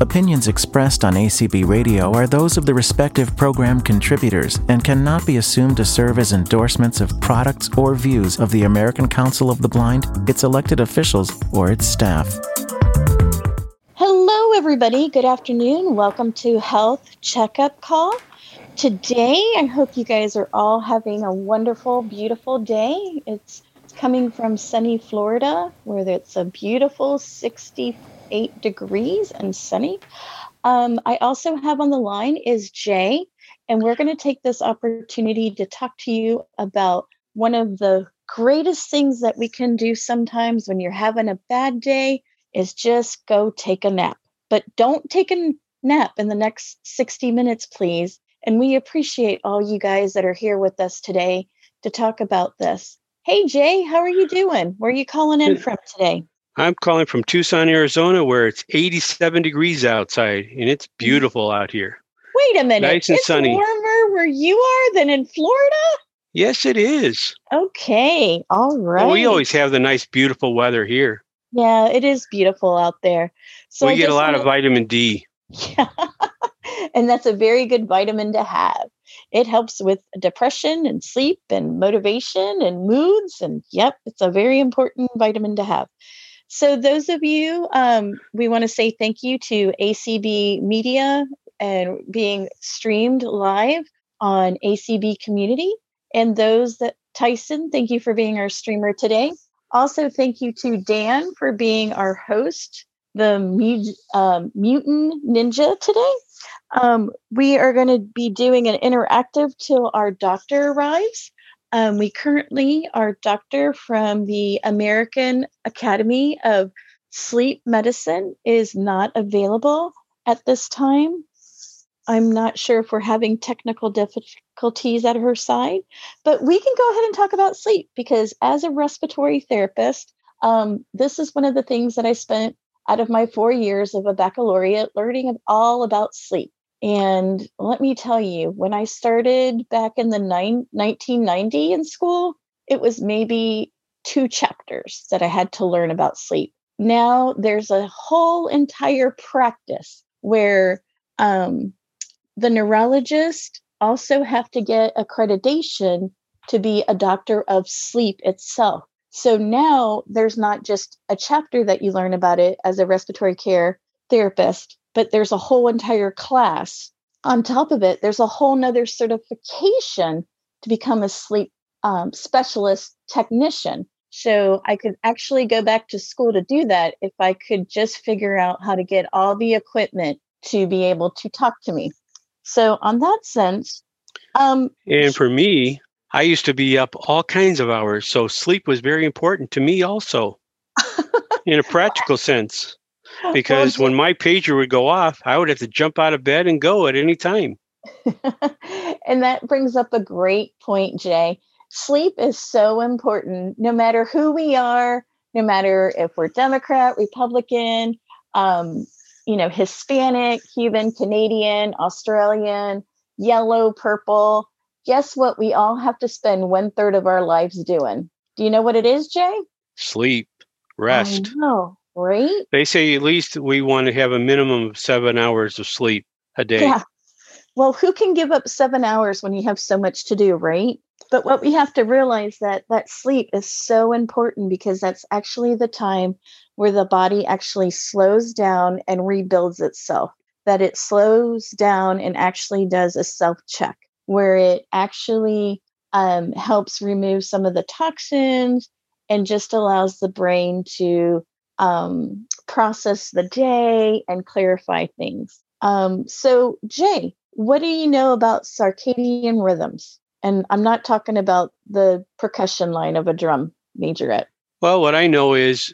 Opinions expressed on ACB Radio are those of the respective program contributors and cannot be assumed to serve as endorsements of products or views of the American Council of the Blind, its elected officials, or its staff. Hello, everybody. Good afternoon. Welcome to Health Checkup Call. Today, I hope you guys are all having a wonderful, beautiful day. It's coming from sunny Florida, where it's a beautiful 68 degrees and sunny. I also have on the line is Jay, and we're going to take this opportunity to talk to you about one of the greatest things that we can do sometimes when you're having a bad day is just go take a nap. But don't take a nap in the next 60 minutes, please. And we appreciate all you guys that are here with us today to talk about this. Hey, Jay, how are you doing? Where are you calling in from today? I'm calling from Tucson, Arizona, where it's 87 degrees outside, and it's beautiful out here. Wait a minute. Nice and sunny. It's warmer where you are than in Florida? Yes, it is. Okay. All right. Well, we always have the nice, beautiful weather here. Yeah, it is beautiful out there. So we get a lot of vitamin D. Yeah. And that's a very good vitamin to have. It helps with depression and sleep and motivation and moods. And yep, it's a very important vitamin to have. So those of you, we want to say thank you to ACB Media and being streamed live on ACB Community. And those that, Tyson, thank you for being our streamer today. Also, thank you to Dan for being our host, the Mutant Ninja today. We are going to be doing an interactive till our doctor arrives. We currently are doctor from the American Academy of Sleep Medicine is not available at this time. I'm not sure if we're having technical difficulties at her side, but we can go ahead and talk about sleep because as a respiratory therapist, this is one of the things that I spent out of my 4 years of a baccalaureate learning all about sleep. And let me tell you, when I started back in the 1990 in school, it was maybe 2 chapters that I had to learn about sleep. Now there's a whole entire practice where the neurologists also have to get accreditation to be a doctor of sleep itself. So now there's not just a chapter that you learn about it as a respiratory care therapist, but there's a whole entire class. On top of it, there's a whole nother certification to become a sleep specialist technician. So I could actually go back to school to do that if I could just figure out how to get all the equipment to be able to talk to me. So on that sense. And for me, I used to be up all kinds of hours, so sleep was very important to me also in a practical sense, because when my pager would go off, I would have to jump out of bed and go at any time. And that brings up a great point, Jay. Sleep is so important, no matter who we are, no matter if we're Democrat, Republican, Hispanic, Cuban, Canadian, Australian, yellow, purple. Guess what we all have to spend 1/3 of our lives doing? Do you know what it is, Jay? Sleep, rest. I know, right? They say at least we want to have a minimum of 7 hours of sleep a day. Yeah. Well, who can give up 7 hours when you have so much to do, right? But what we have to realize that sleep is so important because that's actually the time where the body actually slows down and rebuilds itself, that it slows down and actually does a self-check, where it actually helps remove some of the toxins and just allows the brain to process the day and clarify things. So, Jay, what do you know about circadian rhythms? And I'm not talking about the percussion line of a drum majorette. Well, what I know is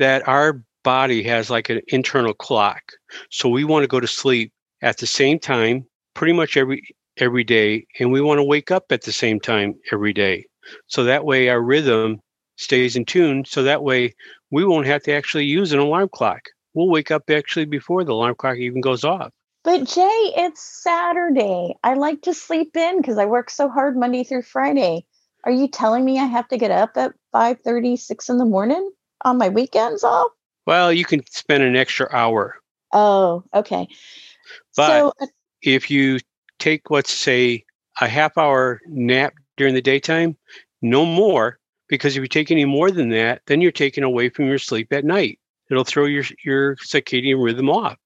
that our body has like an internal clock. So we want to go to sleep at the same time, pretty much every day, and we want to wake up at the same time every day. So that way our rhythm stays in tune. So that way we won't have to actually use an alarm clock. We'll wake up actually before the alarm clock even goes off. But Jay, it's Saturday. I like to sleep in because I work so hard Monday through Friday. Are you telling me I have to get up at 5:30, 6 in the morning on my weekends off? Well, you can spend an extra hour. Oh, okay. But so, if you take, let's say, a half hour nap during the daytime, no more, because if you take any more than that, then you're taken away from your sleep at night. It'll throw your circadian rhythm off.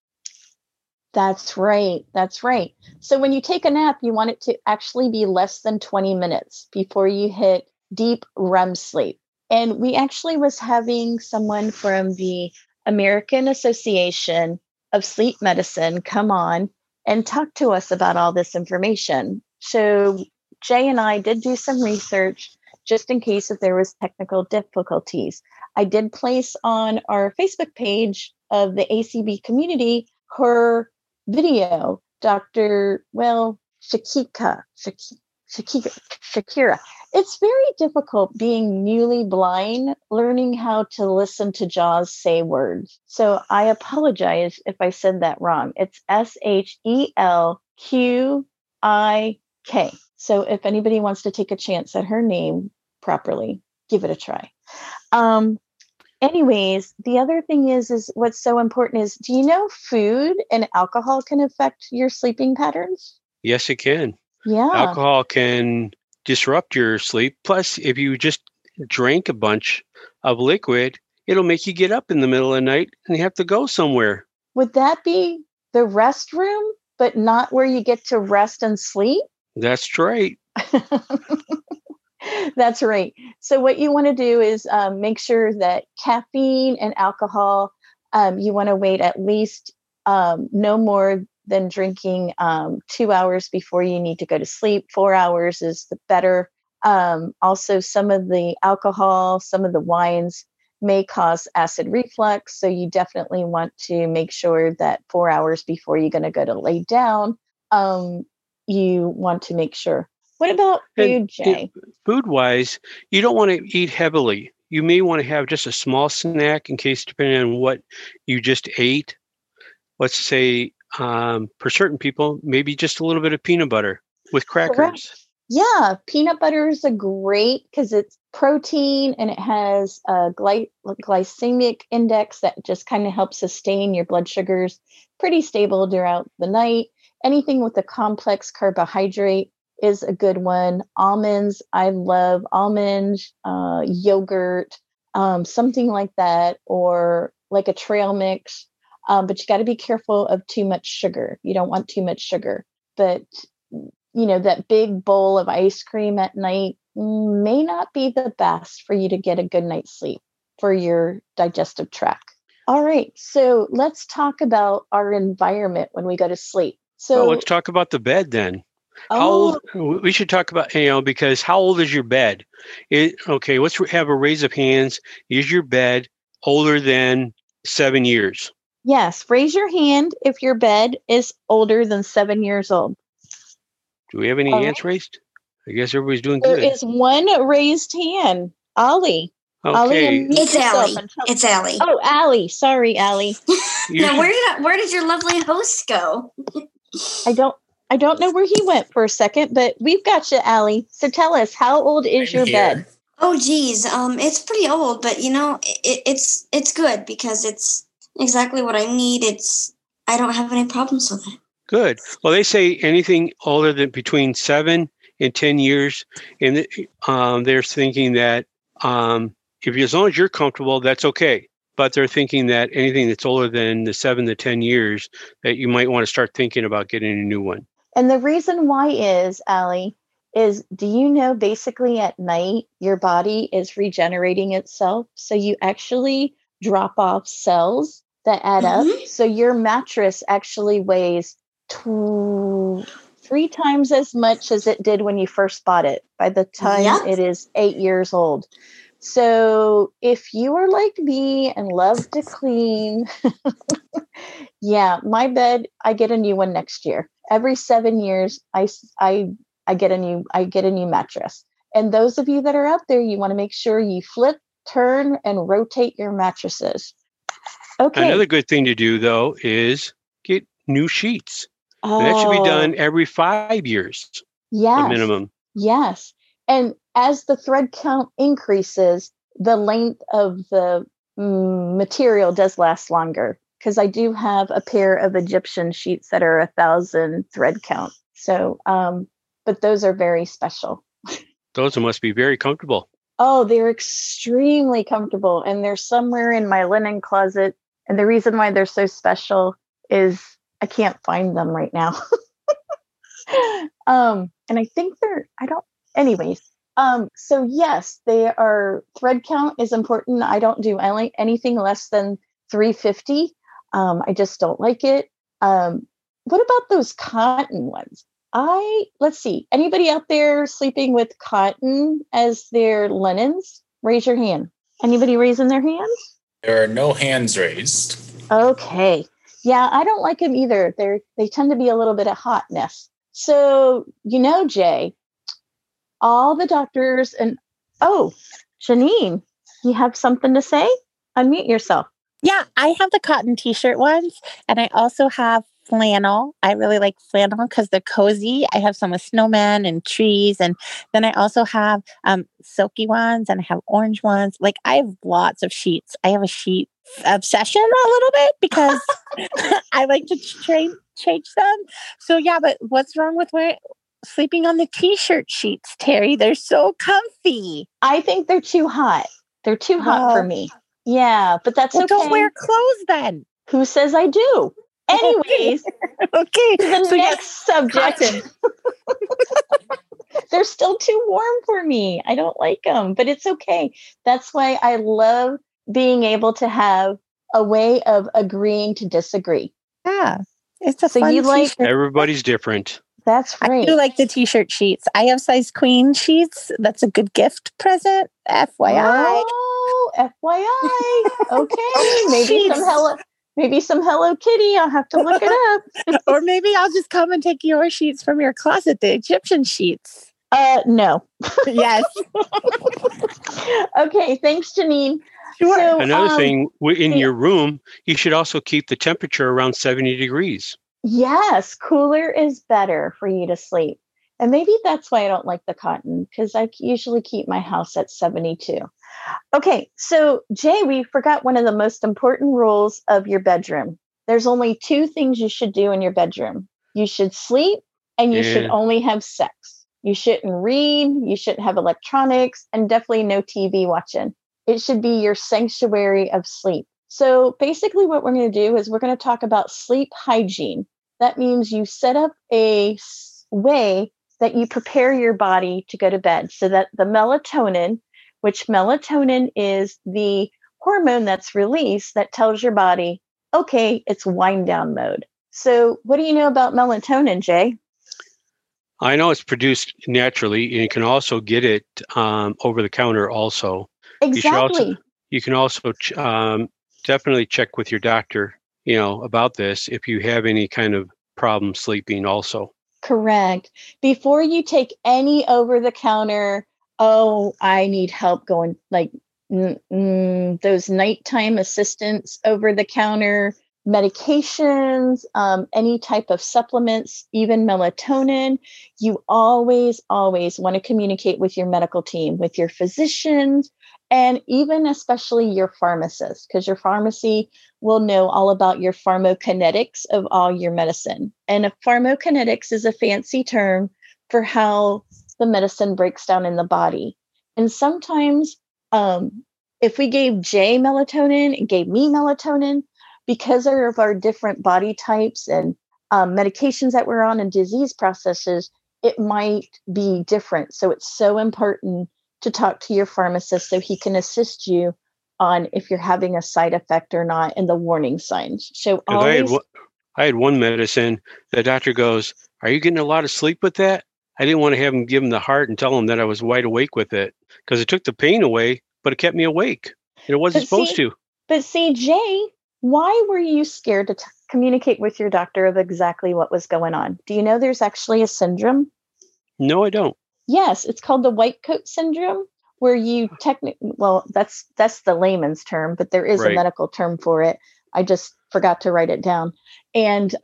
That's right. That's right. So when you take a nap, you want it to actually be less than 20 minutes before you hit deep REM sleep. And we actually was having someone from the American Association of Sleep Medicine come on and talk to us about all this information. So Jay and I did do some research just in case if there was technical difficulties. I did place on our Facebook page of the ACB community her video, Dr. Shelgikar. It's very difficult being newly blind, learning how to listen to JAWS say words. So I apologize if I said that wrong. It's Shelgik. So if anybody wants to take a chance at her name properly, give it a try. Anyways, the other thing is what's so important is, do you know food and alcohol can affect your sleeping patterns? Yes, it can. Yeah. Alcohol can disrupt your sleep. Plus, if you just drink a bunch of liquid, it'll make you get up in the middle of the night and you have to go somewhere. Would that be the restroom, but not where you get to rest and sleep? That's right. That's right. So what you want to do is make sure that caffeine and alcohol, you want to wait at least no more than drinking 2 hours before you need to go to sleep. 4 hours is the better. Also, some of the alcohol, some of the wines may cause acid reflux. So you definitely want to make sure that 4 hours before you're going to go to lay down, you want to make sure. What about food, Jay? Food-wise, you don't want to eat heavily. You may want to have just a small snack in case, depending on what you just ate. Let's say, for certain people, maybe just a little bit of peanut butter with crackers. Correct. Yeah, peanut butter is a great, because it's protein and it has a glycemic index that just kind of helps sustain your blood sugars pretty stable throughout the night. Anything with a complex carbohydrate is a good one. Almonds, I love almonds, yogurt, something like that, or like a trail mix. But you got to be careful of too much sugar. You don't want too much sugar. But, you know, that big bowl of ice cream at night may not be the best for you to get a good night's sleep for your digestive tract. All right. So let's talk about our environment when we go to sleep. So let's talk about the bed then. Oh. How old, we should talk about, because how old is your bed? Okay, let's have a raise of hands. Is your bed older than 7 years? Yes, raise your hand if your bed is older than 7 years old. Do we have any hands raised? I guess everybody's doing good. There is one raised hand. Ollie. Okay. It's Allie. It's Allie. Oh, Allie. Sorry, Allie. Now, where did your lovely host go? I don't know where he went for a second, but we've got you, Allie. So tell us, how old is your bed? Oh, geez. It's pretty old, but it's good because it's exactly what I need. I don't have any problems with it. Good. Well, they say anything older than between 7 and 10 years, and they're thinking that if as long as you're comfortable, that's okay. But they're thinking that anything that's older than the 7 to 10 years, that you might want to start thinking about getting a new one. And the reason why is, Allie, is do you know basically at night, your body is regenerating itself. So you actually drop off cells that add up. So your mattress actually weighs 3 times as much as it did when you first bought it by the time it is 8 years old. So if you are like me and love to clean, my bed, I get a new one next year. Every 7 years, I get a new mattress. And those of you that are out there, you want to make sure you flip, turn, and rotate your mattresses. Okay. Another good thing to do, though, is get new sheets. Oh. And that should be done every 5 years. Yes. The minimum. Yes. And as the thread count increases, the length of the material does last longer, because I do have a pair of Egyptian sheets that are 1,000 thread count. So, but those are very special. Those must be very comfortable. Oh, they're extremely comfortable. And they're somewhere in my linen closet. And the reason why they're so special is I can't find them right now. And I think they're, I don't, anyways. So yes, they are, thread count is important. I don't do anything less than 350. I just don't like it. What about those cotton ones? Let's see, anybody out there sleeping with cotton as their linens? Raise your hand. Anybody raising their hands? There are no hands raised. Okay. Yeah, I don't like them either. They tend to be a little bit of hotness. So, you know, Jay, all the doctors and, oh, Janine, you have something to say? Unmute yourself. Yeah, I have the cotton t-shirt ones, and I also have flannel. I really like flannel because they're cozy. I have some with snowmen and trees. And then I also have silky ones, and I have orange ones. Like, I have lots of sheets. I have a sheet obsession a little bit because I like to change them. So yeah, but what's wrong with sleeping on the t-shirt sheets, Terry? They're so comfy. I think they're too hot. They're too hot for me. Yeah, but that's okay. Don't wear clothes then. Who says I do? Anyways, okay. The next subject. They're still too warm for me. I don't like them, but it's okay. That's why I love being able to have a way of agreeing to disagree. Yeah, it's a fun t-shirt. Like, everybody's different. That's right. I do like the t-shirt sheets. I have size queen sheets. That's a good gift present, FYI. Oh, FYI. Okay, maybe some Hello Kitty. I'll have to look it up. Or maybe I'll just come and take your sheets from your closet, the Egyptian sheets. No. Yes. Okay. Thanks, Janine. Sure. So, another thing, in your room, you should also keep the temperature around 70 degrees. Yes. Cooler is better for you to sleep. And maybe that's why I don't like the cotton, because I usually keep my house at 72. Okay, so Jay, we forgot one of the most important rules of your bedroom. There's only two things you should do in your bedroom. You should sleep, and you should only have sex. You shouldn't read, you shouldn't have electronics, and definitely no TV watching. It should be your sanctuary of sleep. So basically what we're going to do is we're going to talk about sleep hygiene. That means you set up a way that you prepare your body to go to bed so that the melatonin, which melatonin is the hormone that's released that tells your body, okay, it's wind down mode. So what do you know about melatonin, Jay? I know it's produced naturally, and you can also get it over the counter also. Exactly. You can also definitely check with your doctor, about this if you have any kind of problem sleeping also. Correct. Before you take any over the counter, I need help going, like those nighttime assistants, over-the-counter medications, any type of supplements, even melatonin. You always, always want to communicate with your medical team, with your physicians, and even especially your pharmacist, because your pharmacy will know all about your pharmacokinetics of all your medicine. And a pharmacokinetics is a fancy term for how the medicine breaks down in the body. And sometimes if we gave Jay melatonin and gave me melatonin, because of our different body types and medications that we're on and disease processes, it might be different. So it's so important to talk to your pharmacist so he can assist you on if you're having a side effect or not and the warning signs. So I had one medicine, the doctor goes, "Are you getting a lot of sleep with that?" I didn't want to have him give him the heart and tell him that I was wide awake with it, because it took the pain away, but it kept me awake. And it wasn't supposed to. But see, Jay, why were you scared to communicate with your doctor of exactly what was going on? Do you know there's actually a syndrome? No, I don't. Yes, it's called the white coat syndrome, where you that's the layman's term, but there is a medical term for it. I just forgot to write it down. And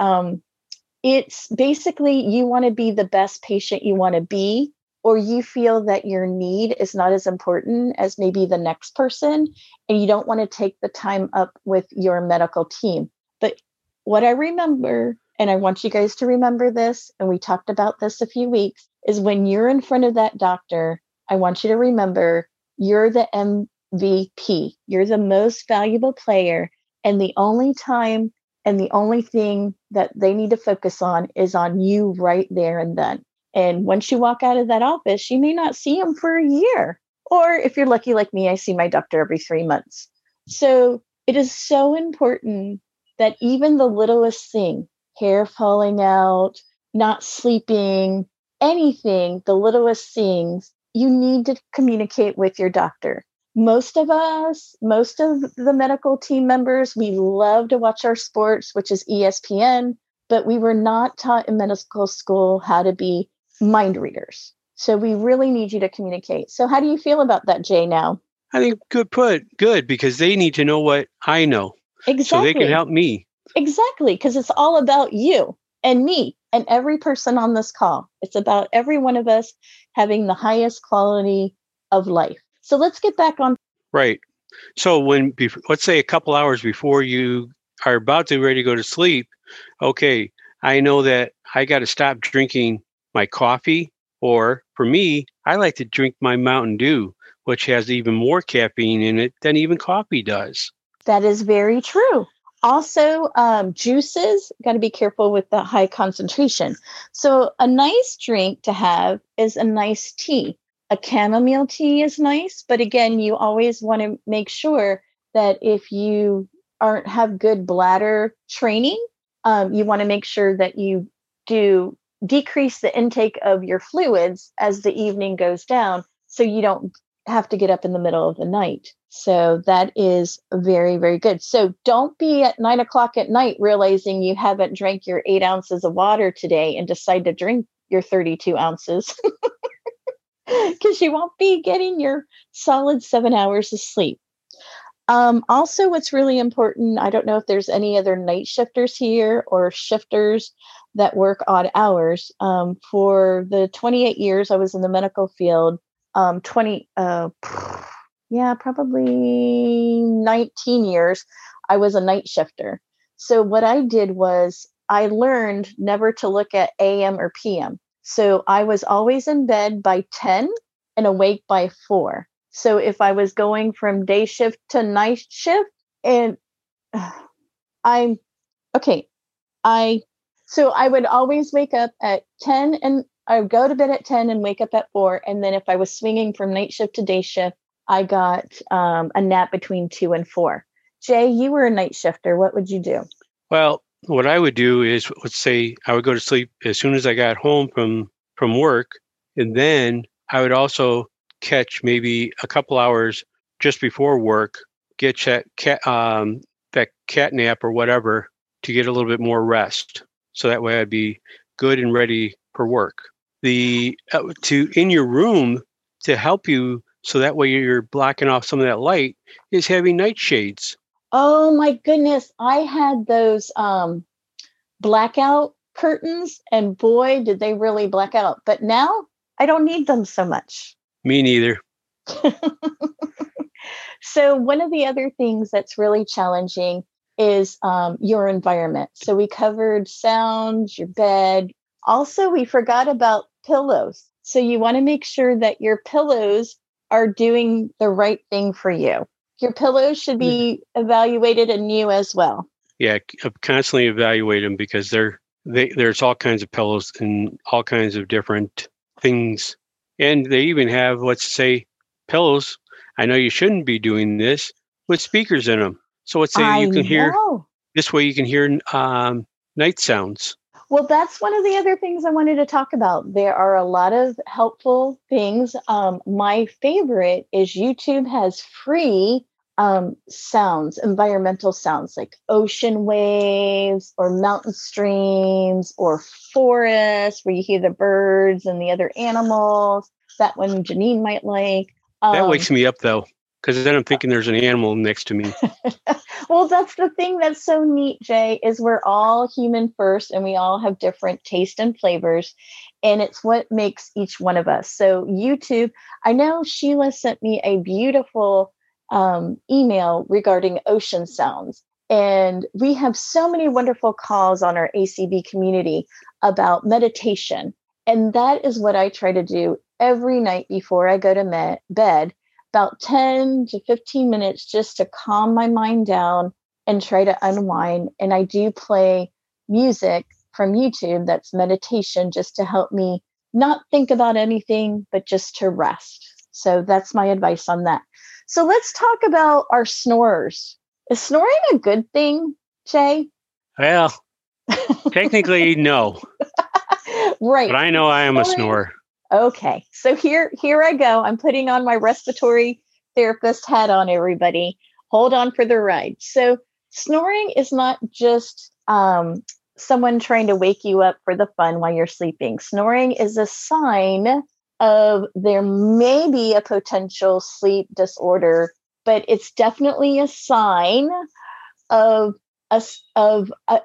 it's basically you want to be the best patient you want to be, or you feel that your need is not as important as maybe the next person, and you don't want to take the time up with your medical team. But what I remember, and I want you guys to remember this, and we talked about this a few weeks, is when you're in front of that doctor, I want you to remember you're the MVP. You're the most valuable player. And the only time and the only thing that they need to focus on is on you right there and then. And once you walk out of that office, you may not see him for a year. Or if you're lucky like me, I see my doctor every 3 months. So it is so important that even the littlest thing, hair falling out, not sleeping, anything, the littlest things, you need to communicate with your doctor. Most of us, most of the medical team members, we love to watch our sports, which is ESPN, but we were not taught in medical school how to be mind readers. So we really need you to communicate. So how do you feel about that, Jay, now? I think good put. Good, because they need to know what I know. Exactly. So they can help me. Exactly, because it's all about you and me and every person on this call. It's about every one of us having the highest quality of life. So let's get back on. Right. So when, let's say a couple hours before you are about to ready to go to sleep, okay, I know that I got to stop drinking my coffee, or for me, I like to drink my Mountain Dew, which has even more caffeine in it than even coffee does. That is very true. Also, juices, got to be careful with the high concentration. So a nice drink to have is a nice tea. A chamomile tea is nice, but again, you always want to make sure that if you have good bladder training, you want to make sure that you do decrease the intake of your fluids as the evening goes down, so you don't have to get up in the middle of the night. So that is very, very good. So don't be at 9 o'clock at night realizing you haven't drank your 8 ounces of water today and decide to drink your 32 ounces because you won't be getting your solid 7 hours of sleep. Also, what's really important, I don't know if there's any other night shifters here or shifters that work odd hours. For the 28 years I was in the medical field, 19 years, I was a night shifter. So what I did was I learned never to look at AM or PM. So I was always in bed by 10 and awake by 4. So if I was going from day shift to night shift, so I would always wake up at 10 and I would go to bed at 10 and wake up at 4. And then if I was swinging from night shift to day shift, I got a nap between 2 and 4. Jay, you were a night shifter. What would you do? Well, what I would do is, let's say I would go to sleep as soon as I got home from work. And then I would also catch maybe a couple hours just before work, get that cat nap or whatever to get a little bit more rest. So that way I'd be good and ready for work. In your room to help you, so that way you're blocking off some of that light, is having nightshades. Oh my goodness. I had those blackout curtains, and boy, did they really black out. But now I don't need them so much. Me neither. So one of the other things that's really challenging is your environment. So we covered sounds, your bed. Also, we forgot about pillows. So you want to make sure that your pillows are doing the right thing for you. Your pillows should be evaluated and new as well. Yeah, constantly evaluate them, because there's all kinds of pillows and all kinds of different things. And they even have, let's say, pillows. I know you shouldn't be doing this, with speakers in them. So let's say you can hear night sounds. Well, that's one of the other things I wanted to talk about. There are a lot of helpful things. My favorite is YouTube has free sounds, environmental sounds like ocean waves or mountain streams or forests where you hear the birds and the other animals. That one Janine might like. That wakes me up, though. because then I'm thinking there's an animal next to me. Well, that's the thing that's so neat, Jay, is we're all human first and we all have different tastes and flavors. And it's what makes each one of us. So YouTube, I know Sheila sent me a beautiful email regarding ocean sounds. And we have so many wonderful calls on our ACB community about meditation. And that is what I try to do every night before I go to bed, about 10 to 15 minutes just to calm my mind down and try to unwind. And I do play music from YouTube that's meditation just to help me not think about anything, but just to rest. So that's my advice on that. So let's talk about our snorers. Is snoring a good thing, Jay? Well, technically, no. Right. But I know I am a snorer. Okay. So here I go. I'm putting on my respiratory therapist hat on, everybody. Hold on for the ride. So snoring is not just someone trying to wake you up for the fun while you're sleeping. Snoring is a sign of there may be a potential sleep disorder, but it's definitely a sign of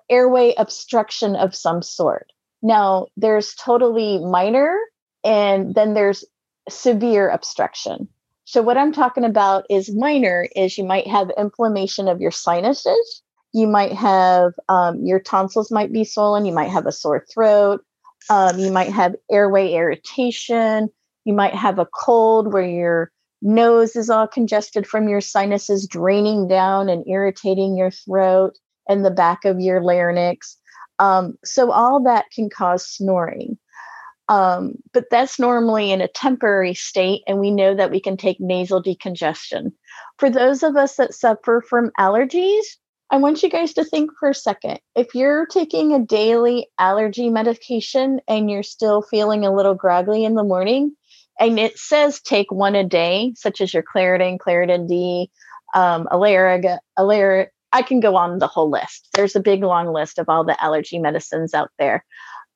airway obstruction of some sort. Now, there's totally minor, and then there's severe obstruction. So what I'm talking about is minor is you might have inflammation of your sinuses. You might have your tonsils might be swollen. You might have a sore throat. You might have airway irritation. You might have a cold where your nose is all congested from your sinuses draining down and irritating your throat and the back of your larynx. So all that can cause snoring. But that's normally in a temporary state, and we know that we can take nasal decongestion. For those of us that suffer from allergies, I want you guys to think for a second. If you're taking a daily allergy medication and you're still feeling a little groggy in the morning, and it says take one a day, such as your Claritin, Claritin-D, Allegra, I can go on the whole list. There's a big, long list of all the allergy medicines out there.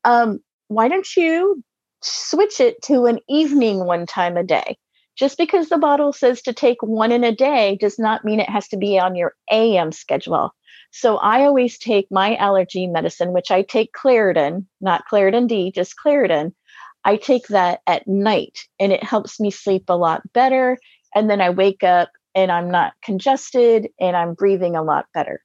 Why don't you switch it to an evening one time a day? Just because the bottle says to take one in a day does not mean it has to be on your AM schedule. So I always take my allergy medicine, which I take Claritin, not Claritin-D, just Claritin. I take that at night, and it helps me sleep a lot better. And then I wake up and I'm not congested and I'm breathing a lot better.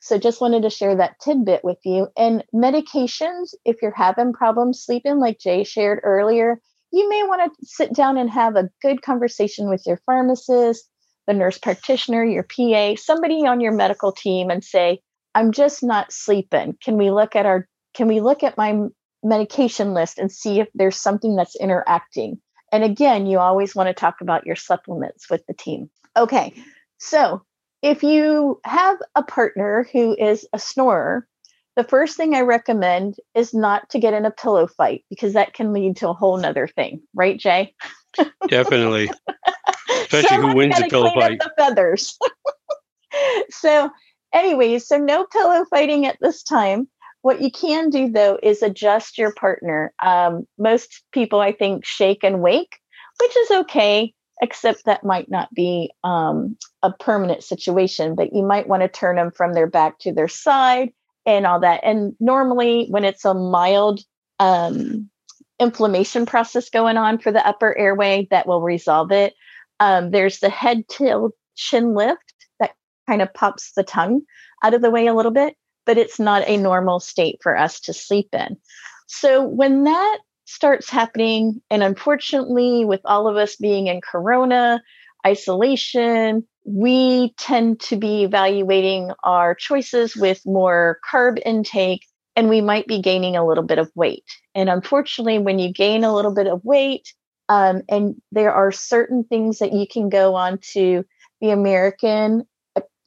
So just wanted to share that tidbit with you. And medications, if you're having problems sleeping, like Jay shared earlier, you may want to sit down and have a good conversation with your pharmacist, the nurse practitioner, your PA, somebody on your medical team and say, I'm just not sleeping. Can we look at my medication list and see if there's something that's interacting? And again, you always want to talk about your supplements with the team. Okay. So if you have a partner who is a snorer, the first thing I recommend is not to get in a pillow fight, because that can lead to a whole nother thing. Right, Jay? Definitely. Especially who wins the pillow fight. The feathers. So no pillow fighting at this time. What you can do, though, is adjust your partner. Most people, I think, shake and wake, which is okay, except that might not be a permanent situation, but you might want to turn them from their back to their side and all that. And normally when it's a mild inflammation process going on for the upper airway, that will resolve it. There's the head tilt chin lift that kind of pops the tongue out of the way a little bit, but it's not a normal state for us to sleep in. So when that starts happening, and unfortunately with all of us being in corona isolation, we tend to be evaluating our choices with more carb intake, and we might be gaining a little bit of weight. And unfortunately, when you gain a little bit of weight, and there are certain things that you can go on to the American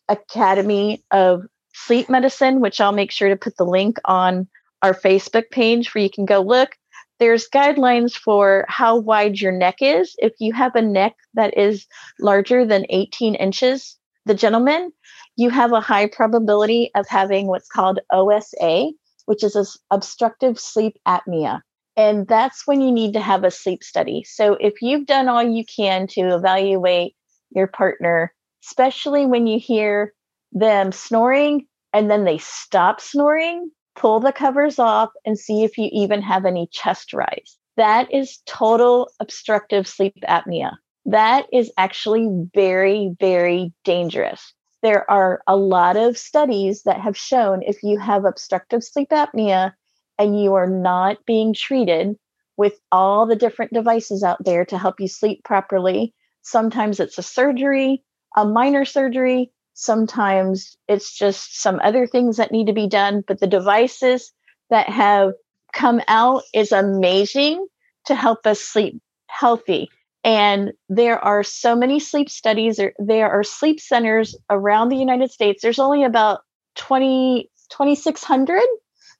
Academy of Sleep Medicine, which I'll make sure to put the link on our Facebook page where you can go look. There's guidelines for how wide your neck is. If you have a neck that is larger than 18 inches, the gentleman, you have a high probability of having what's called OSA, which is obstructive sleep apnea. And that's when you need to have a sleep study. So if you've done all you can to evaluate your partner, especially when you hear them snoring and then they stop snoring, pull the covers off and see if you even have any chest rise. That is total obstructive sleep apnea. That is actually very, very dangerous. There are a lot of studies that have shown if you have obstructive sleep apnea and you are not being treated with all the different devices out there to help you sleep properly, sometimes it's a surgery, a minor surgery, sometimes it's just some other things that need to be done. But the devices that have come out is amazing to help us sleep healthy. And there are so many sleep studies. There are sleep centers around the United States. There's only about 2,600.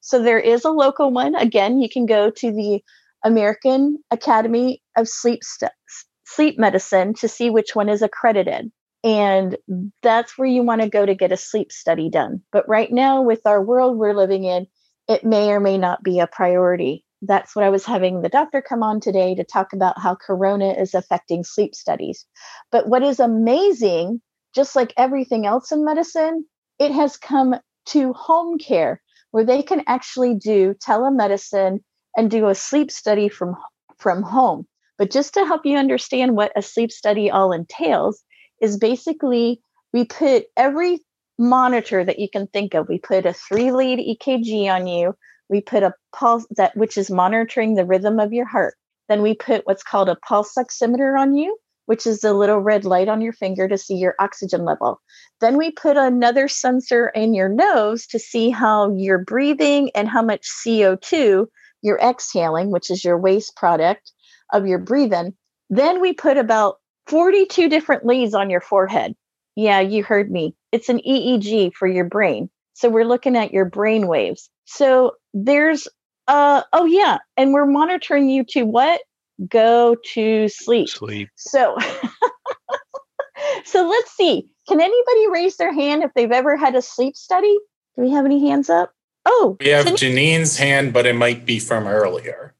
So there is a local one. Again, you can go to the American Academy of Sleep Medicine to see which one is accredited. And that's where you want to go to get a sleep study done. But right now, with our world we're living in, it may or may not be a priority. That's what I was having the doctor come on today to talk about how Corona is affecting sleep studies. But what is amazing, just like everything else in medicine, it has come to home care where they can actually do telemedicine and do a sleep study from home. But just to help you understand what a sleep study all entails is basically we put every monitor that you can think of. We put a 3-lead EKG on you. We put a pulse, that which is monitoring the rhythm of your heart. Then we put what's called a pulse oximeter on you, which is the little red light on your finger to see your oxygen level. Then we put another sensor in your nose to see how you're breathing and how much CO2 you're exhaling, which is your waste product of your breathing. Then we put about 42 different leads on your forehead. Yeah, you heard me. It's an EEG for your brain. So we're looking at your brain waves. So there's, and we're monitoring you to what? Go to sleep. So, so let's see. Can anybody raise their hand if they've ever had a sleep study? Do we have any hands up? Oh, we have Janine's hand, but it might be from earlier.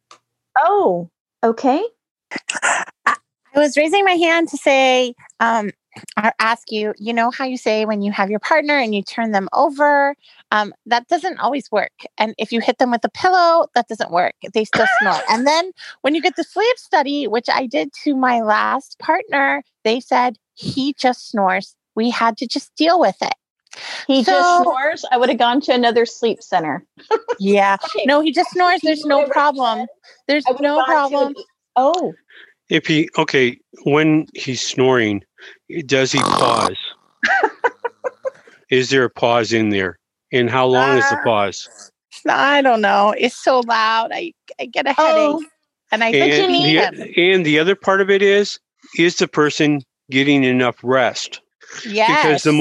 Oh, okay. I was raising my hand to say, or ask you, you know how you say when you have your partner and you turn them over, that doesn't always work. And if you hit them with a pillow, that doesn't work. They still snore. And then when you get the sleep study, which I did to my last partner, they said, he just snores. We had to just deal with it. He just snores. I would have gone to another sleep center. Yeah. Okay. No, he just snores. There's no problem. There's no problem. Oh. When he's snoring, does he pause? Is there a pause in there? And how long is the pause? I don't know. It's so loud. I get a headache. And the other part of it is the person getting enough rest? Yes. Because the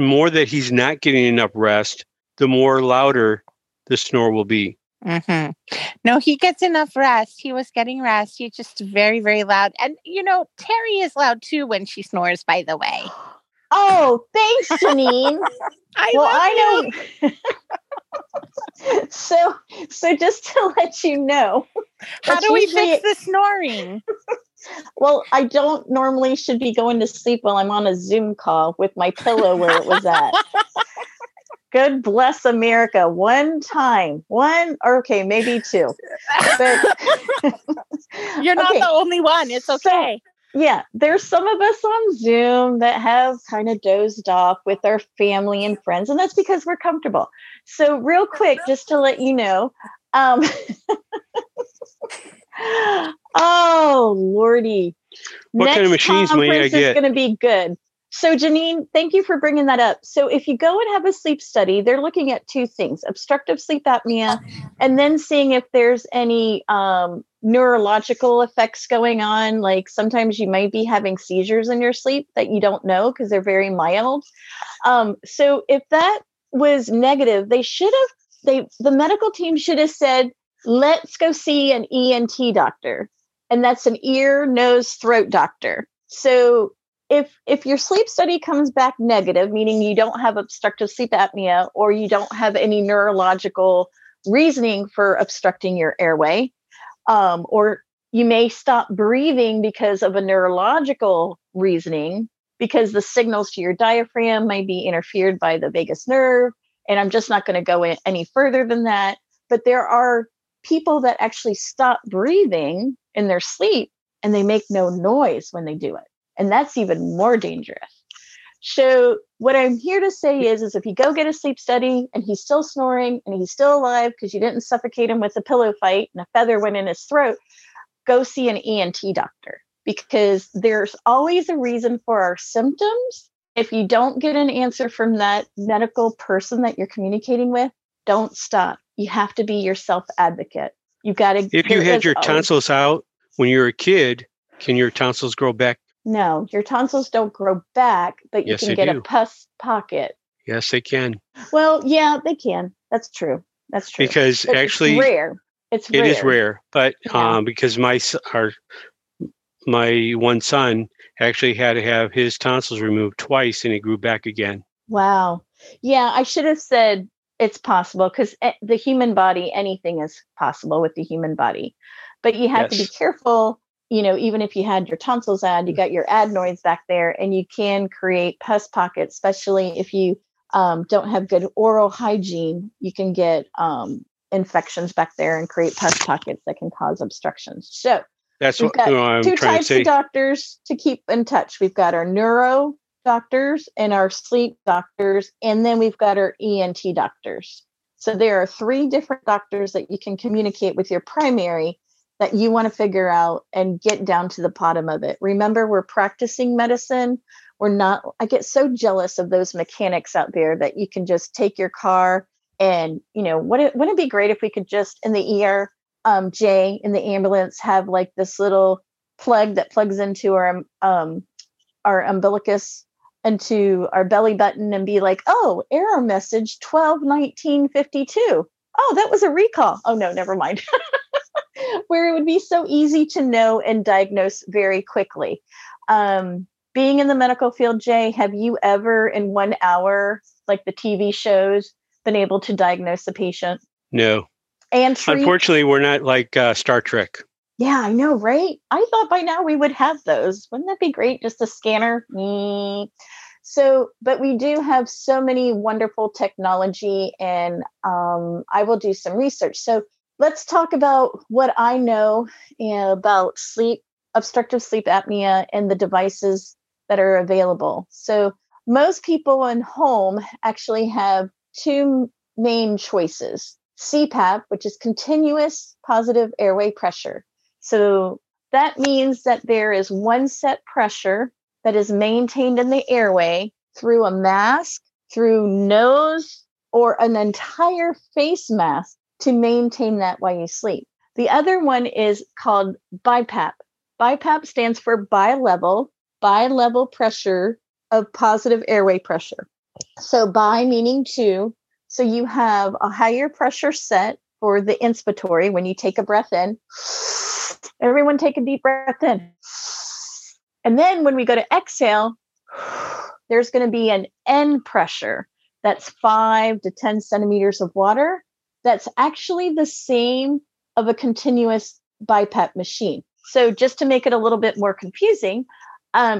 more that he's not getting enough rest, the more louder the snore will be. Mm-hmm. No, he gets enough rest. He was getting rest. He's just very, very loud. And, you know, Terry is loud, too, when she snores, by the way. Oh, thanks, Janine. I know. So just to let you know. How do we fix the snoring? Well, I don't normally should be going to sleep while I'm on a Zoom call with my pillow where it was at. Good bless America. Maybe two. But, you're not the only one. It's okay. So, yeah, there's some of us on Zoom that have kind of dozed off with our family and friends, and that's because we're comfortable. So real quick, just to let you know, oh, Lordy. What kind of machines may I get? Next conference is going to be good. So Janine, thank you for bringing that up. So if you go and have a sleep study, they're looking at two things, obstructive sleep apnea, and then seeing if there's any neurological effects going on. Like sometimes you might be having seizures in your sleep that you don't know because they're very mild. So if that was negative, the medical team should have said, let's go see an ENT doctor. And that's an ear, nose, throat doctor. So If your sleep study comes back negative, meaning you don't have obstructive sleep apnea or you don't have any neurological reasoning for obstructing your airway, or You may stop breathing because of a neurological reasoning, because the signals to your diaphragm might be interfered by the vagus nerve. And I'm just not going to go any further than that. But there are people that actually stop breathing in their sleep and they make no noise when they do it. And that's even more dangerous. So what I'm here to say is if you go get a sleep study and he's still snoring and he's still alive because you didn't suffocate him with a pillow fight and a feather went in his throat, go see an ENT doctor, because there's always a reason for our symptoms. If you don't get an answer from that medical person that you're communicating with, don't stop. You have to be your self-advocate. You've got to. If you had your tonsils out when you were a kid, can your tonsils grow back? No, your tonsils don't grow back, but you can get a pus pocket. Yes, they can. Well, yeah, they can. That's true. That's true. Because actually, it's rare. It is rare, but yeah. Because my one son actually had to have his tonsils removed twice, and it grew back again. Wow. Yeah, I should have said it's possible, because the human body, anything is possible with the human body, but you have to be careful. You know, even if you had your tonsils out, you got your adenoids back there, and you can create pus pockets, especially if you don't have good oral hygiene. You can get infections back there and create pus pockets that can cause obstructions. So that's what I'm two trying types to say. Of doctors to keep in touch. We've got our neuro doctors and our sleep doctors, and then we've got our ENT doctors. So there are three different doctors that you can communicate with your primary that you want to figure out and get down to the bottom of it. Remember, we're practicing medicine. We're not, I get so jealous of those mechanics out there that you can just take your car and, you know, wouldn't it be great if we could just in the ER, Jay in the ambulance have like this little plug that plugs into our umbilicus into our belly button and be like, oh, error message 12-19-52. Oh, that was a recall. Oh no, never mind. Where it would be so easy to know and diagnose very quickly. Being in the medical field, Jay, have you ever in 1 hour, like the TV shows, been able to diagnose the patient? No. And unfortunately, we're not like Star Trek. Yeah, I know, right? I thought by now we would have those. Wouldn't that be great? Just a scanner. So, but we do have so many wonderful technology, and I will do some research. So let's talk about what I know about sleep, obstructive sleep apnea, and the devices that are available. So most people in home actually have two main choices. CPAP, which is continuous positive airway pressure. So that means that there is one set pressure that is maintained in the airway through a mask, through nose, or an entire face mask, to maintain that while you sleep. The other one is called BiPAP. BiPAP stands for bilevel pressure of positive airway pressure. So bi meaning two. So you have a higher pressure set for the inspiratory when you take a breath in. Everyone take a deep breath in. And then when we go to exhale, there's going to be an end pressure. That's 5 to 10 centimeters of water. That's actually the same of a continuous BiPAP machine. So just to make it a little bit more confusing,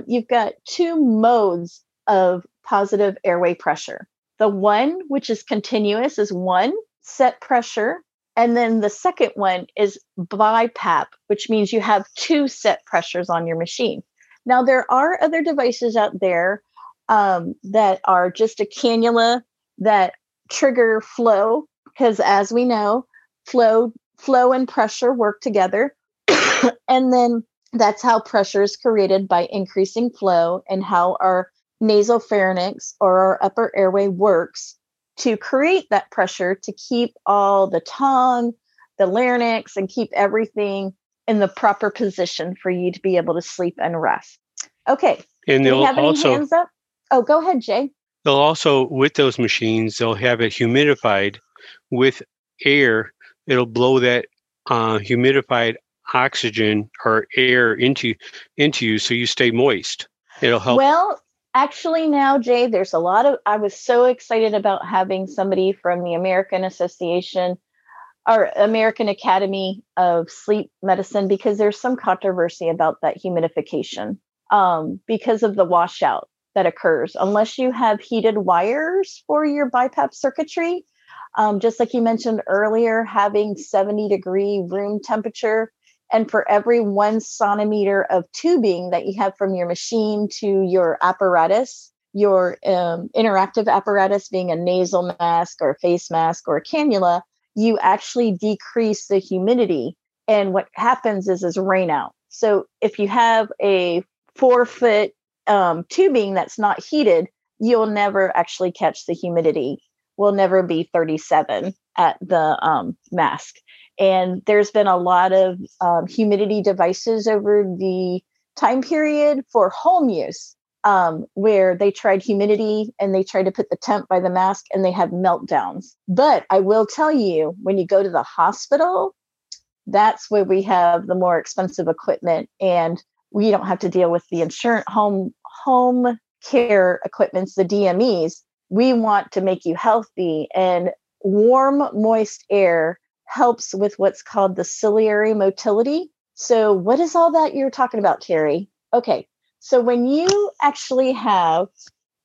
you've got two modes of positive airway pressure. The one, which is continuous, is one set pressure. And then the second one is BiPAP, which means you have two set pressures on your machine. Now, there are other devices out there that are just a cannula that trigger flow. Because as we know, flow and pressure work together. And then that's how pressure is created by increasing flow and how our nasal pharynx or our upper airway works to create that pressure to keep all the tongue, the larynx, and keep everything in the proper position for you to be able to sleep and rest. Okay. And do you have any hands up? Oh, go ahead, Jay. They'll also, with those machines, they'll have it humidified with air. It'll blow that humidified oxygen or air into you, so you stay moist. It'll help. Well, actually, now, Jay, there's a lot of. I was so excited about having somebody from the American Association our American Academy of Sleep Medicine, because there's some controversy about that humidification because of the washout that occurs. Unless you have heated wires for your BiPAP circuitry, just like you mentioned earlier, having 70-degree room temperature, and for every 1 centimeter of tubing that you have from your machine to your apparatus, your interactive apparatus being a nasal mask or a face mask or a cannula, you actually decrease the humidity. And what happens is rain out. So if you have a 4-foot tubing that's not heated, you'll never actually catch the humidity. Will never be 37 at the mask. And there's been a lot of humidity devices over the time period for home use, where they tried humidity and they tried to put the temp by the mask and they have meltdowns. But I will tell you, when you go to the hospital, that's where we have the more expensive equipment, and we don't have to deal with the insurance home care equipments, the DMEs. We want to make you healthy, and warm, moist air helps with what's called the ciliary motility. So what is all that you're talking about, Terry? Okay, so when you actually have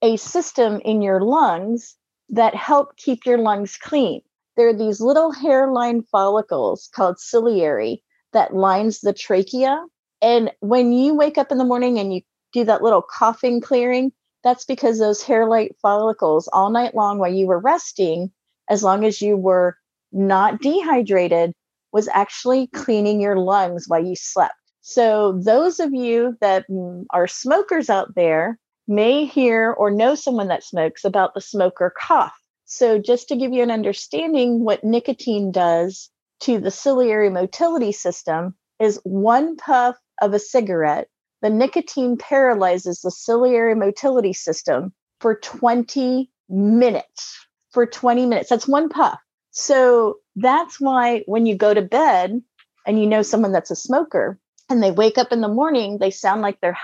a system in your lungs that help keep your lungs clean, there are these little hairline follicles called ciliary that lines the trachea. And when you wake up in the morning and you do that little coughing clearing, that's because those hairline follicles all night long while you were resting, as long as you were not dehydrated, was actually cleaning your lungs while you slept. So those of you that are smokers out there may hear or know someone that smokes about the smoker cough. So just to give you an understanding what nicotine does to the ciliary motility system is one puff of a cigarette. The nicotine paralyzes the ciliary motility system for 20 minutes, That's one puff. So that's why when you go to bed and you know someone that's a smoker and they wake up in the morning, they sound like they're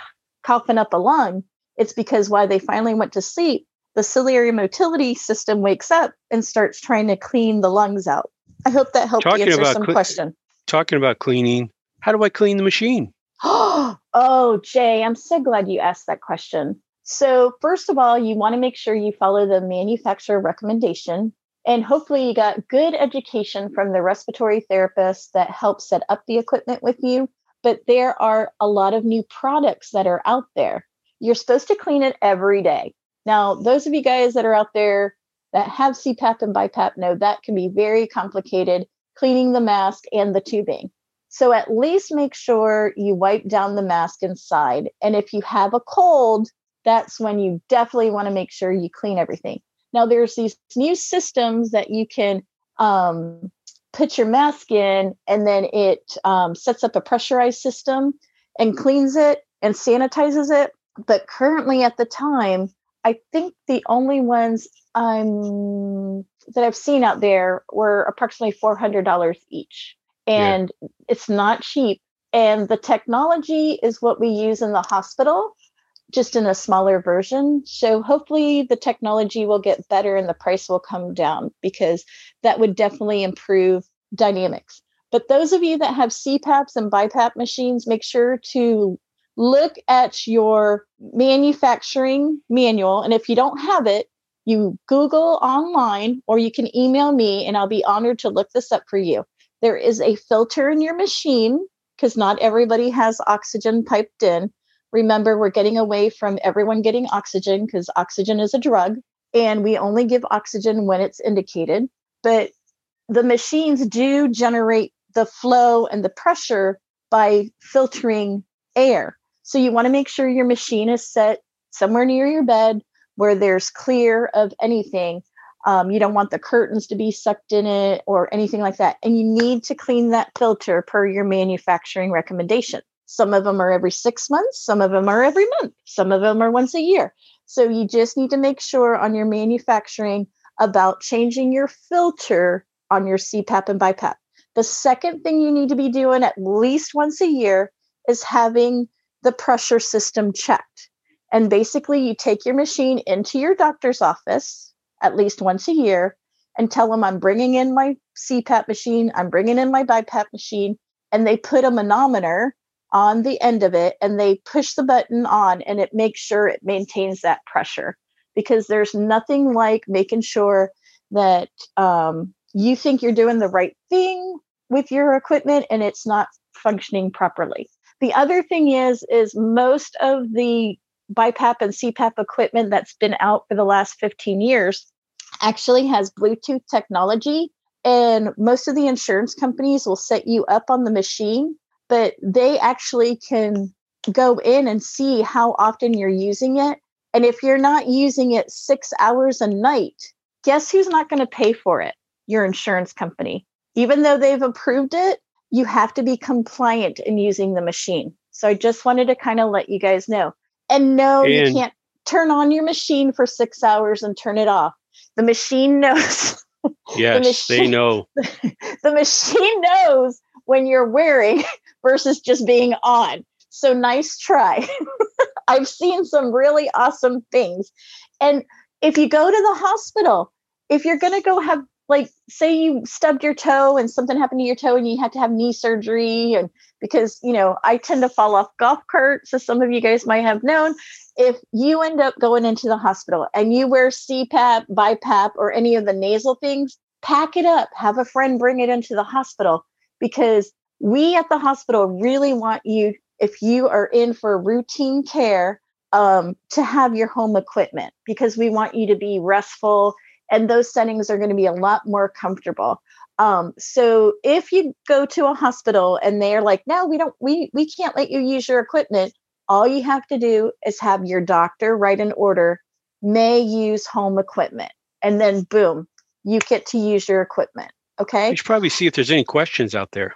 coughing up a lung. It's because while they finally went to sleep, the ciliary motility system wakes up and starts trying to clean the lungs out. I hope that helped answer some question. Talking about cleaning, how do I clean the machine? Oh, Jay, I'm so glad you asked that question. So first of all, you want to make sure you follow the manufacturer recommendation, and hopefully you got good education from the respiratory therapist that helped set up the equipment with you. But there are a lot of new products that are out there. You're supposed to clean it every day. Now, those of you guys that are out there that have CPAP and BiPAP know that can be very complicated, cleaning the mask and the tubing. So at least make sure you wipe down the mask inside. And if you have a cold, that's when you definitely want to make sure you clean everything. Now, there's these new systems that you can put your mask in, and then it sets up a pressurized system and cleans it and sanitizes it. But currently at the time, I think the only ones that I've seen out there were approximately $400 each. And it's not cheap. And the technology is what we use in the hospital, just in a smaller version. So hopefully the technology will get better and the price will come down, because that would definitely improve dynamics. But those of you that have CPAPs and BiPAP machines, make sure to look at your manufacturing manual. And if you don't have it, you Google online, or you can email me and I'll be honored to look this up for you. There is a filter in your machine, because not everybody has oxygen piped in. Remember, we're getting away from everyone getting oxygen, because oxygen is a drug and we only give oxygen when it's indicated. But the machines do generate the flow and the pressure by filtering air. So you want to make sure your machine is set somewhere near your bed where there's clear of anything. You don't want the curtains to be sucked in it or anything like that. And you need to clean that filter per your manufacturing recommendation. Some of them are every 6 months. Some of them are every month. Some of them are once a year. So you just need to make sure on your manufacturing about changing your filter on your CPAP and BiPAP. The second thing you need to be doing at least once a year is having the pressure system checked. And basically, you take your machine into your doctor's office at least once a year, and tell them I'm bringing in my CPAP machine, I'm bringing in my BiPAP machine, and they put a manometer on the end of it and they push the button on and it makes sure it maintains that pressure, because there's nothing like making sure that you think you're doing the right thing with your equipment and it's not functioning properly. The other thing is most of the BiPAP and CPAP equipment that's been out for the last 15 years actually has Bluetooth technology. And most of the insurance companies will set you up on the machine, but they actually can go in and see how often you're using it. And if you're not using it 6 hours a night, guess who's not going to pay for it? Your insurance company. Even though they've approved it, you have to be compliant in using the machine. So I just wanted to kind of let you guys know. And no, you can't turn on your machine for 6 hours and turn it off. The machine knows. Yes, they know. The machine knows when you're wearing versus just being on. So nice try. I've seen some really awesome things. And if you go to the hospital, if you're going to go have, like, say you stubbed your toe and something happened to your toe and you had to have knee surgery, and because, you know, I tend to fall off golf carts, as some of you guys might have known, if you end up going into the hospital and you wear CPAP, BiPAP, or any of the nasal things, pack it up, have a friend bring it into the hospital, because we at the hospital really want you, if you are in for routine care, to have your home equipment, because we want you to be restful. And those settings are going to be a lot more comfortable. So if you go to a hospital and they're like, no, we can't let you use your equipment, all you have to do is have your doctor write an order, may use home equipment. And then boom, you get to use your equipment. Okay. We should probably see if there's any questions out there.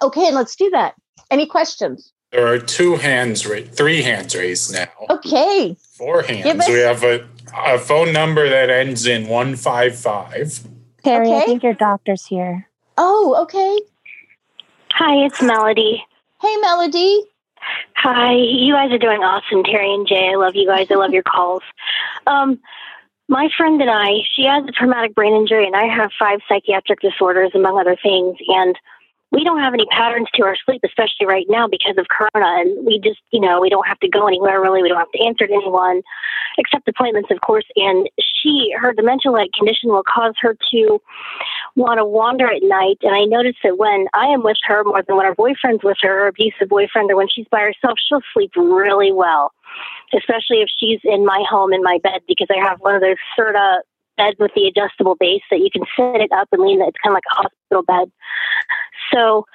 Okay. And let's do that. Any questions? There are three hands raised now. Okay. Four hands. We have a phone number that ends in 155. Terry, okay. I think your doctor's here. Oh, okay. Hi, it's Melody. Hey, Melody. Hi, you guys are doing awesome, Terry and Jay. I love you guys. I love your calls. My friend and I, she has a traumatic brain injury, and I have 5 psychiatric disorders, among other things, and we don't have any patterns to our sleep, especially right now because of Corona. And we just, you know, we don't have to go anywhere really. We don't have to answer to anyone except appointments, of course. And her dementia-like condition will cause her to want to wander at night. And I notice that when I am with her more than when her boyfriend's with her, or abusive boyfriend, or when she's by herself, she'll sleep really well, especially if she's in my home in my bed, because I have one of those Serta bed with the adjustable base that you can set it up and lean. It's kind of like a hospital bed. So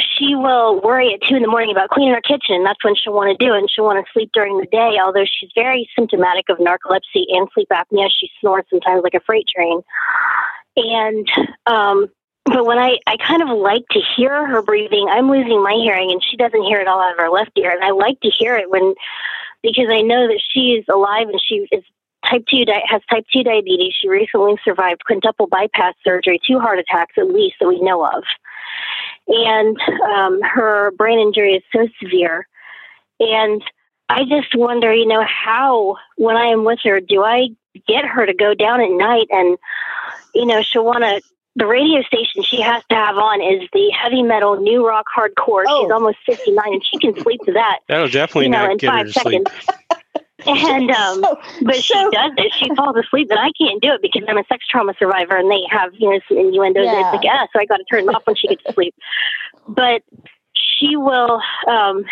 she will worry at 2 a.m. about cleaning her kitchen. And that's when she'll want to do it. And she'll want to sleep during the day, although she's very symptomatic of narcolepsy and sleep apnea. She snores sometimes like a freight train. And but when I kind of like to hear her breathing, I'm losing my hearing, and she doesn't hear it all out of her left ear. And I like to hear it when, because I know that she's alive and she is has type 2 diabetes. She recently survived quintuple bypass surgery, 2 heart attacks at least that we know of. And her brain injury is so severe. And I just wonder, you know, how, when I am with her, do I get her to go down at night? And, you know, she'll want to, the radio station she has to have on is the heavy metal, new rock, hardcore. Oh. She's almost 59 and she can sleep to that. That'll definitely, you know, not in get 5 seconds. Sleep. And, she does it. She falls asleep, but I can't do it because I'm a sex trauma survivor and they have, you know, some innuendos. Yeah. And it's like, so I got to turn it off when she gets to sleep. But she will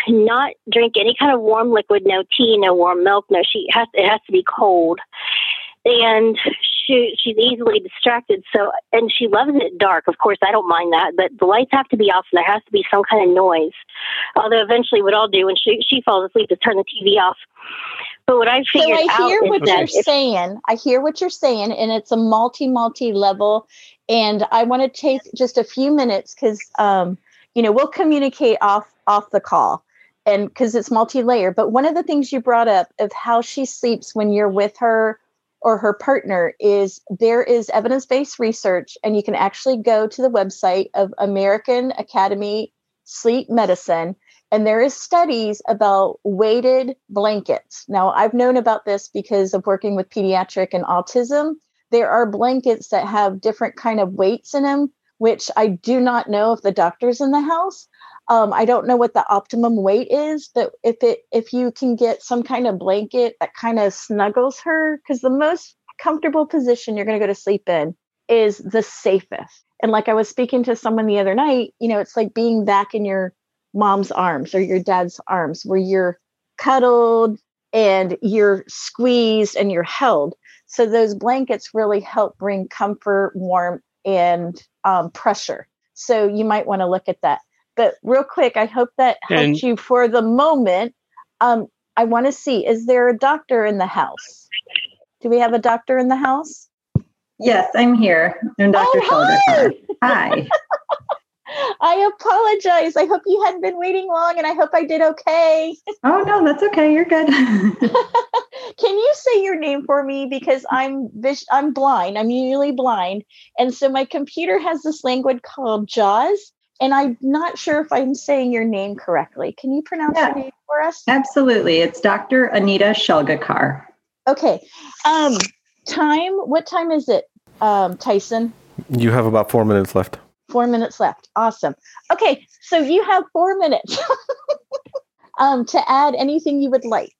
not drink any kind of warm liquid, no tea, no warm milk. No, it has to be cold. And she's easily distracted. So, and she loves it dark. Of course, I don't mind that, but the lights have to be off and there has to be some kind of noise. Although eventually what I'll do when she falls asleep is turn the TV off. But what I figured out I hear what you're saying, and it's a multi-level. And I want to take just a few minutes because, you know, we'll communicate off the call, and because it's multi-layer. But one of the things you brought up of how she sleeps when you're with her or her partner is there is evidence-based research, and you can actually go to the website of American Academy Sleep Medicine, and there is studies about weighted blankets. Now, I've known about this because of working with pediatric and autism, There are blankets that have different kind of weights in them, which I do not know if the doctor's in the house. I don't know what the optimum weight is, but if you can get some kind of blanket that kind of snuggles her, because the most comfortable position you're going to go to sleep in is the safest. And like I was speaking to someone the other night, you know, it's like being back in your mom's arms or your dad's arms where you're cuddled and you're squeezed and you're held. So those blankets really help bring comfort, warmth, and pressure. So you might want to look at that. But real quick, I hope that helped you for the moment. I want to see, is there a doctor in the house? Do we have a doctor in the house? Yes, I'm here. I'm Dr. Shelgikar. Hi. I apologize. I hope you hadn't been waiting long, and I hope I did okay. Oh, no, that's okay. You're good. Can you say your name for me? Because I'm blind. I'm usually blind. And so my computer has this language called JAWS, and I'm not sure if I'm saying your name correctly. Can you pronounce your name for us? Absolutely. It's Dr. Anita Shelgikar. Okay. What time is it, Tyson? You have about 4 minutes left. 4 minutes left. Awesome. Okay, so you have 4 minutes to add anything you would like.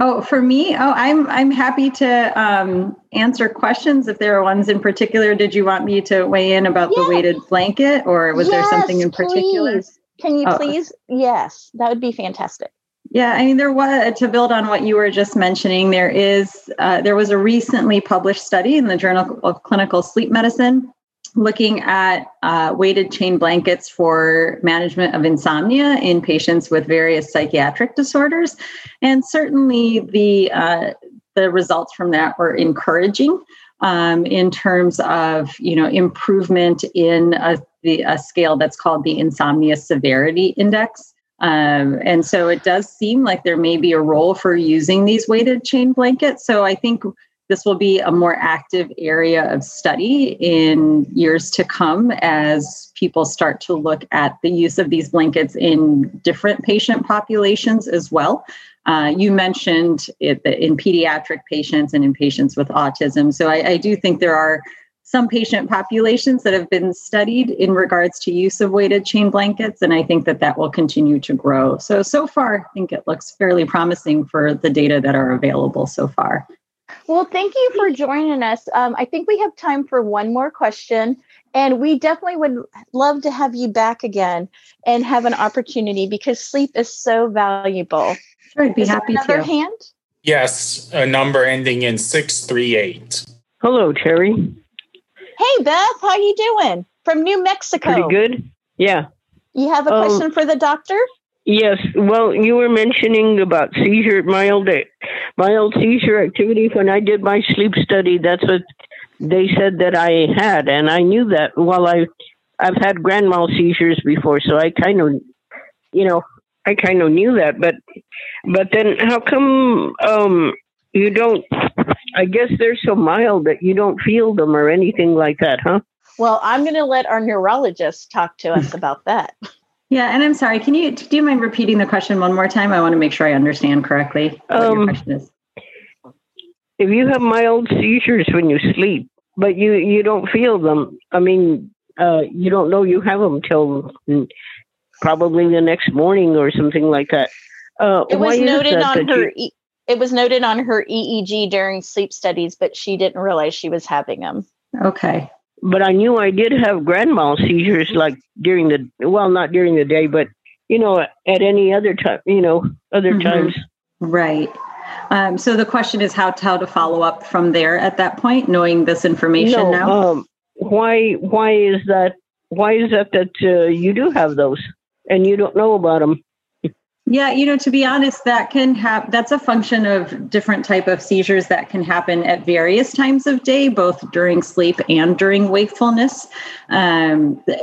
Oh, for me? Oh, I'm happy to answer questions if there are ones in particular. Did you want me to weigh in about the weighted blanket, or was there something in particular? Please. Can you please? Yes, that would be fantastic. Yeah, I mean, there was, to build on what you were just mentioning, there was a recently published study in the Journal of Clinical Sleep Medicine looking at weighted chain blankets for management of insomnia in patients with various psychiatric disorders. And certainly the results from that were encouraging in terms of, you know, improvement in a scale that's called the Insomnia Severity Index. And so it does seem like there may be a role for using these weighted chain blankets. So I think this will be a more active area of study in years to come as people start to look at the use of these blankets in different patient populations as well. You mentioned it in pediatric patients and in patients with autism. So I do think there are some patient populations that have been studied in regards to use of weighted chain blankets, and I think that will continue to grow. So far, I think it looks fairly promising for the data that are available so far. Well, thank you for joining us. I think we have time for one more question, and we definitely would love to have you back again and have an opportunity because sleep is so valuable. Sure, I'd be happy to. Another hand? Yes, a number ending in 638. Hello, Terry. Hey, Beth, how you doing? From New Mexico. Pretty good, yeah. You have a question for the doctor? Yes. Well, you were mentioning about mild seizure activity. When I did my sleep study, that's what they said that I had. And I knew that while I've had grand mal seizures before. So I kind of knew that. But then how come you don't, I guess they're so mild that you don't feel them or anything like that, huh? Well, I'm going to let our neurologist talk to us about that. Yeah, and I'm sorry, do you mind repeating the question one more time? I want to make sure I understand correctly what your question is. If you have mild seizures when you sleep, but you don't feel them, I mean, you don't know you have them till probably the next morning or something like that. It was noted on her EEG during sleep studies, but she didn't realize she was having them. Okay. But I knew I did have grand mal seizures, like not during the day, but, you know, at any other time, you know, other times. Right. So the question is how to follow up from there at that point, knowing this information now? Why is that you do have those and you don't know about them? Yeah, you know, to be honest, that's a function of different type of seizures that can happen at various times of day, both during sleep and during wakefulness,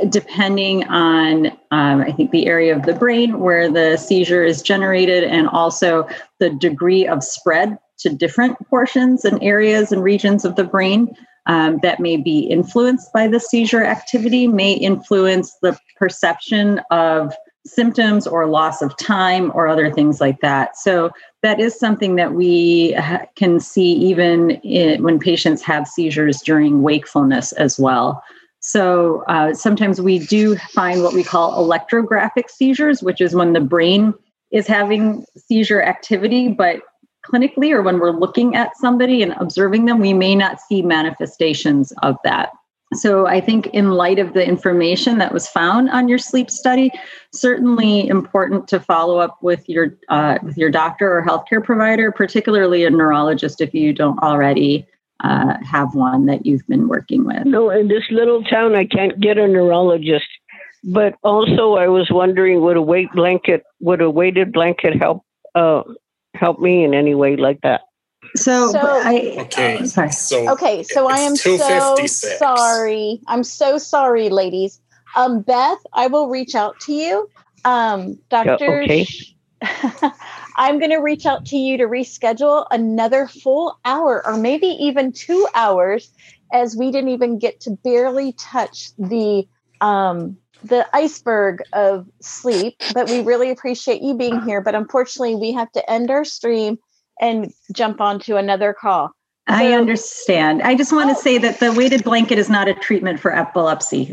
depending on, I think, the area of the brain where the seizure is generated and also the degree of spread to different portions and areas and regions of the brain. That may be influenced by the seizure activity, may influence the perception of symptoms or loss of time or other things like that. So that is something that we can see even when patients have seizures during wakefulness as well. So sometimes we do find what we call electrographic seizures, which is when the brain is having seizure activity, but clinically or when we're looking at somebody and observing them, we may not see manifestations of that. So I think in light of the information that was found on your sleep study, certainly important to follow up with your doctor or healthcare provider, particularly a neurologist if you don't already have one that you've been working with. No, in this little town, I can't get a neurologist. But also, I was wondering, would a weighted blanket help me in any way like that? I am so sorry. I'm so sorry, ladies. Beth, I will reach out to you. Doctor, okay. I'm going to reach out to you to reschedule another full hour or maybe even 2 hours, as we didn't even get to barely touch the iceberg of sleep. But we really appreciate you being here. But unfortunately, we have to end our stream and jump on to another call. I understand. I just want to say that the weighted blanket is not a treatment for epilepsy.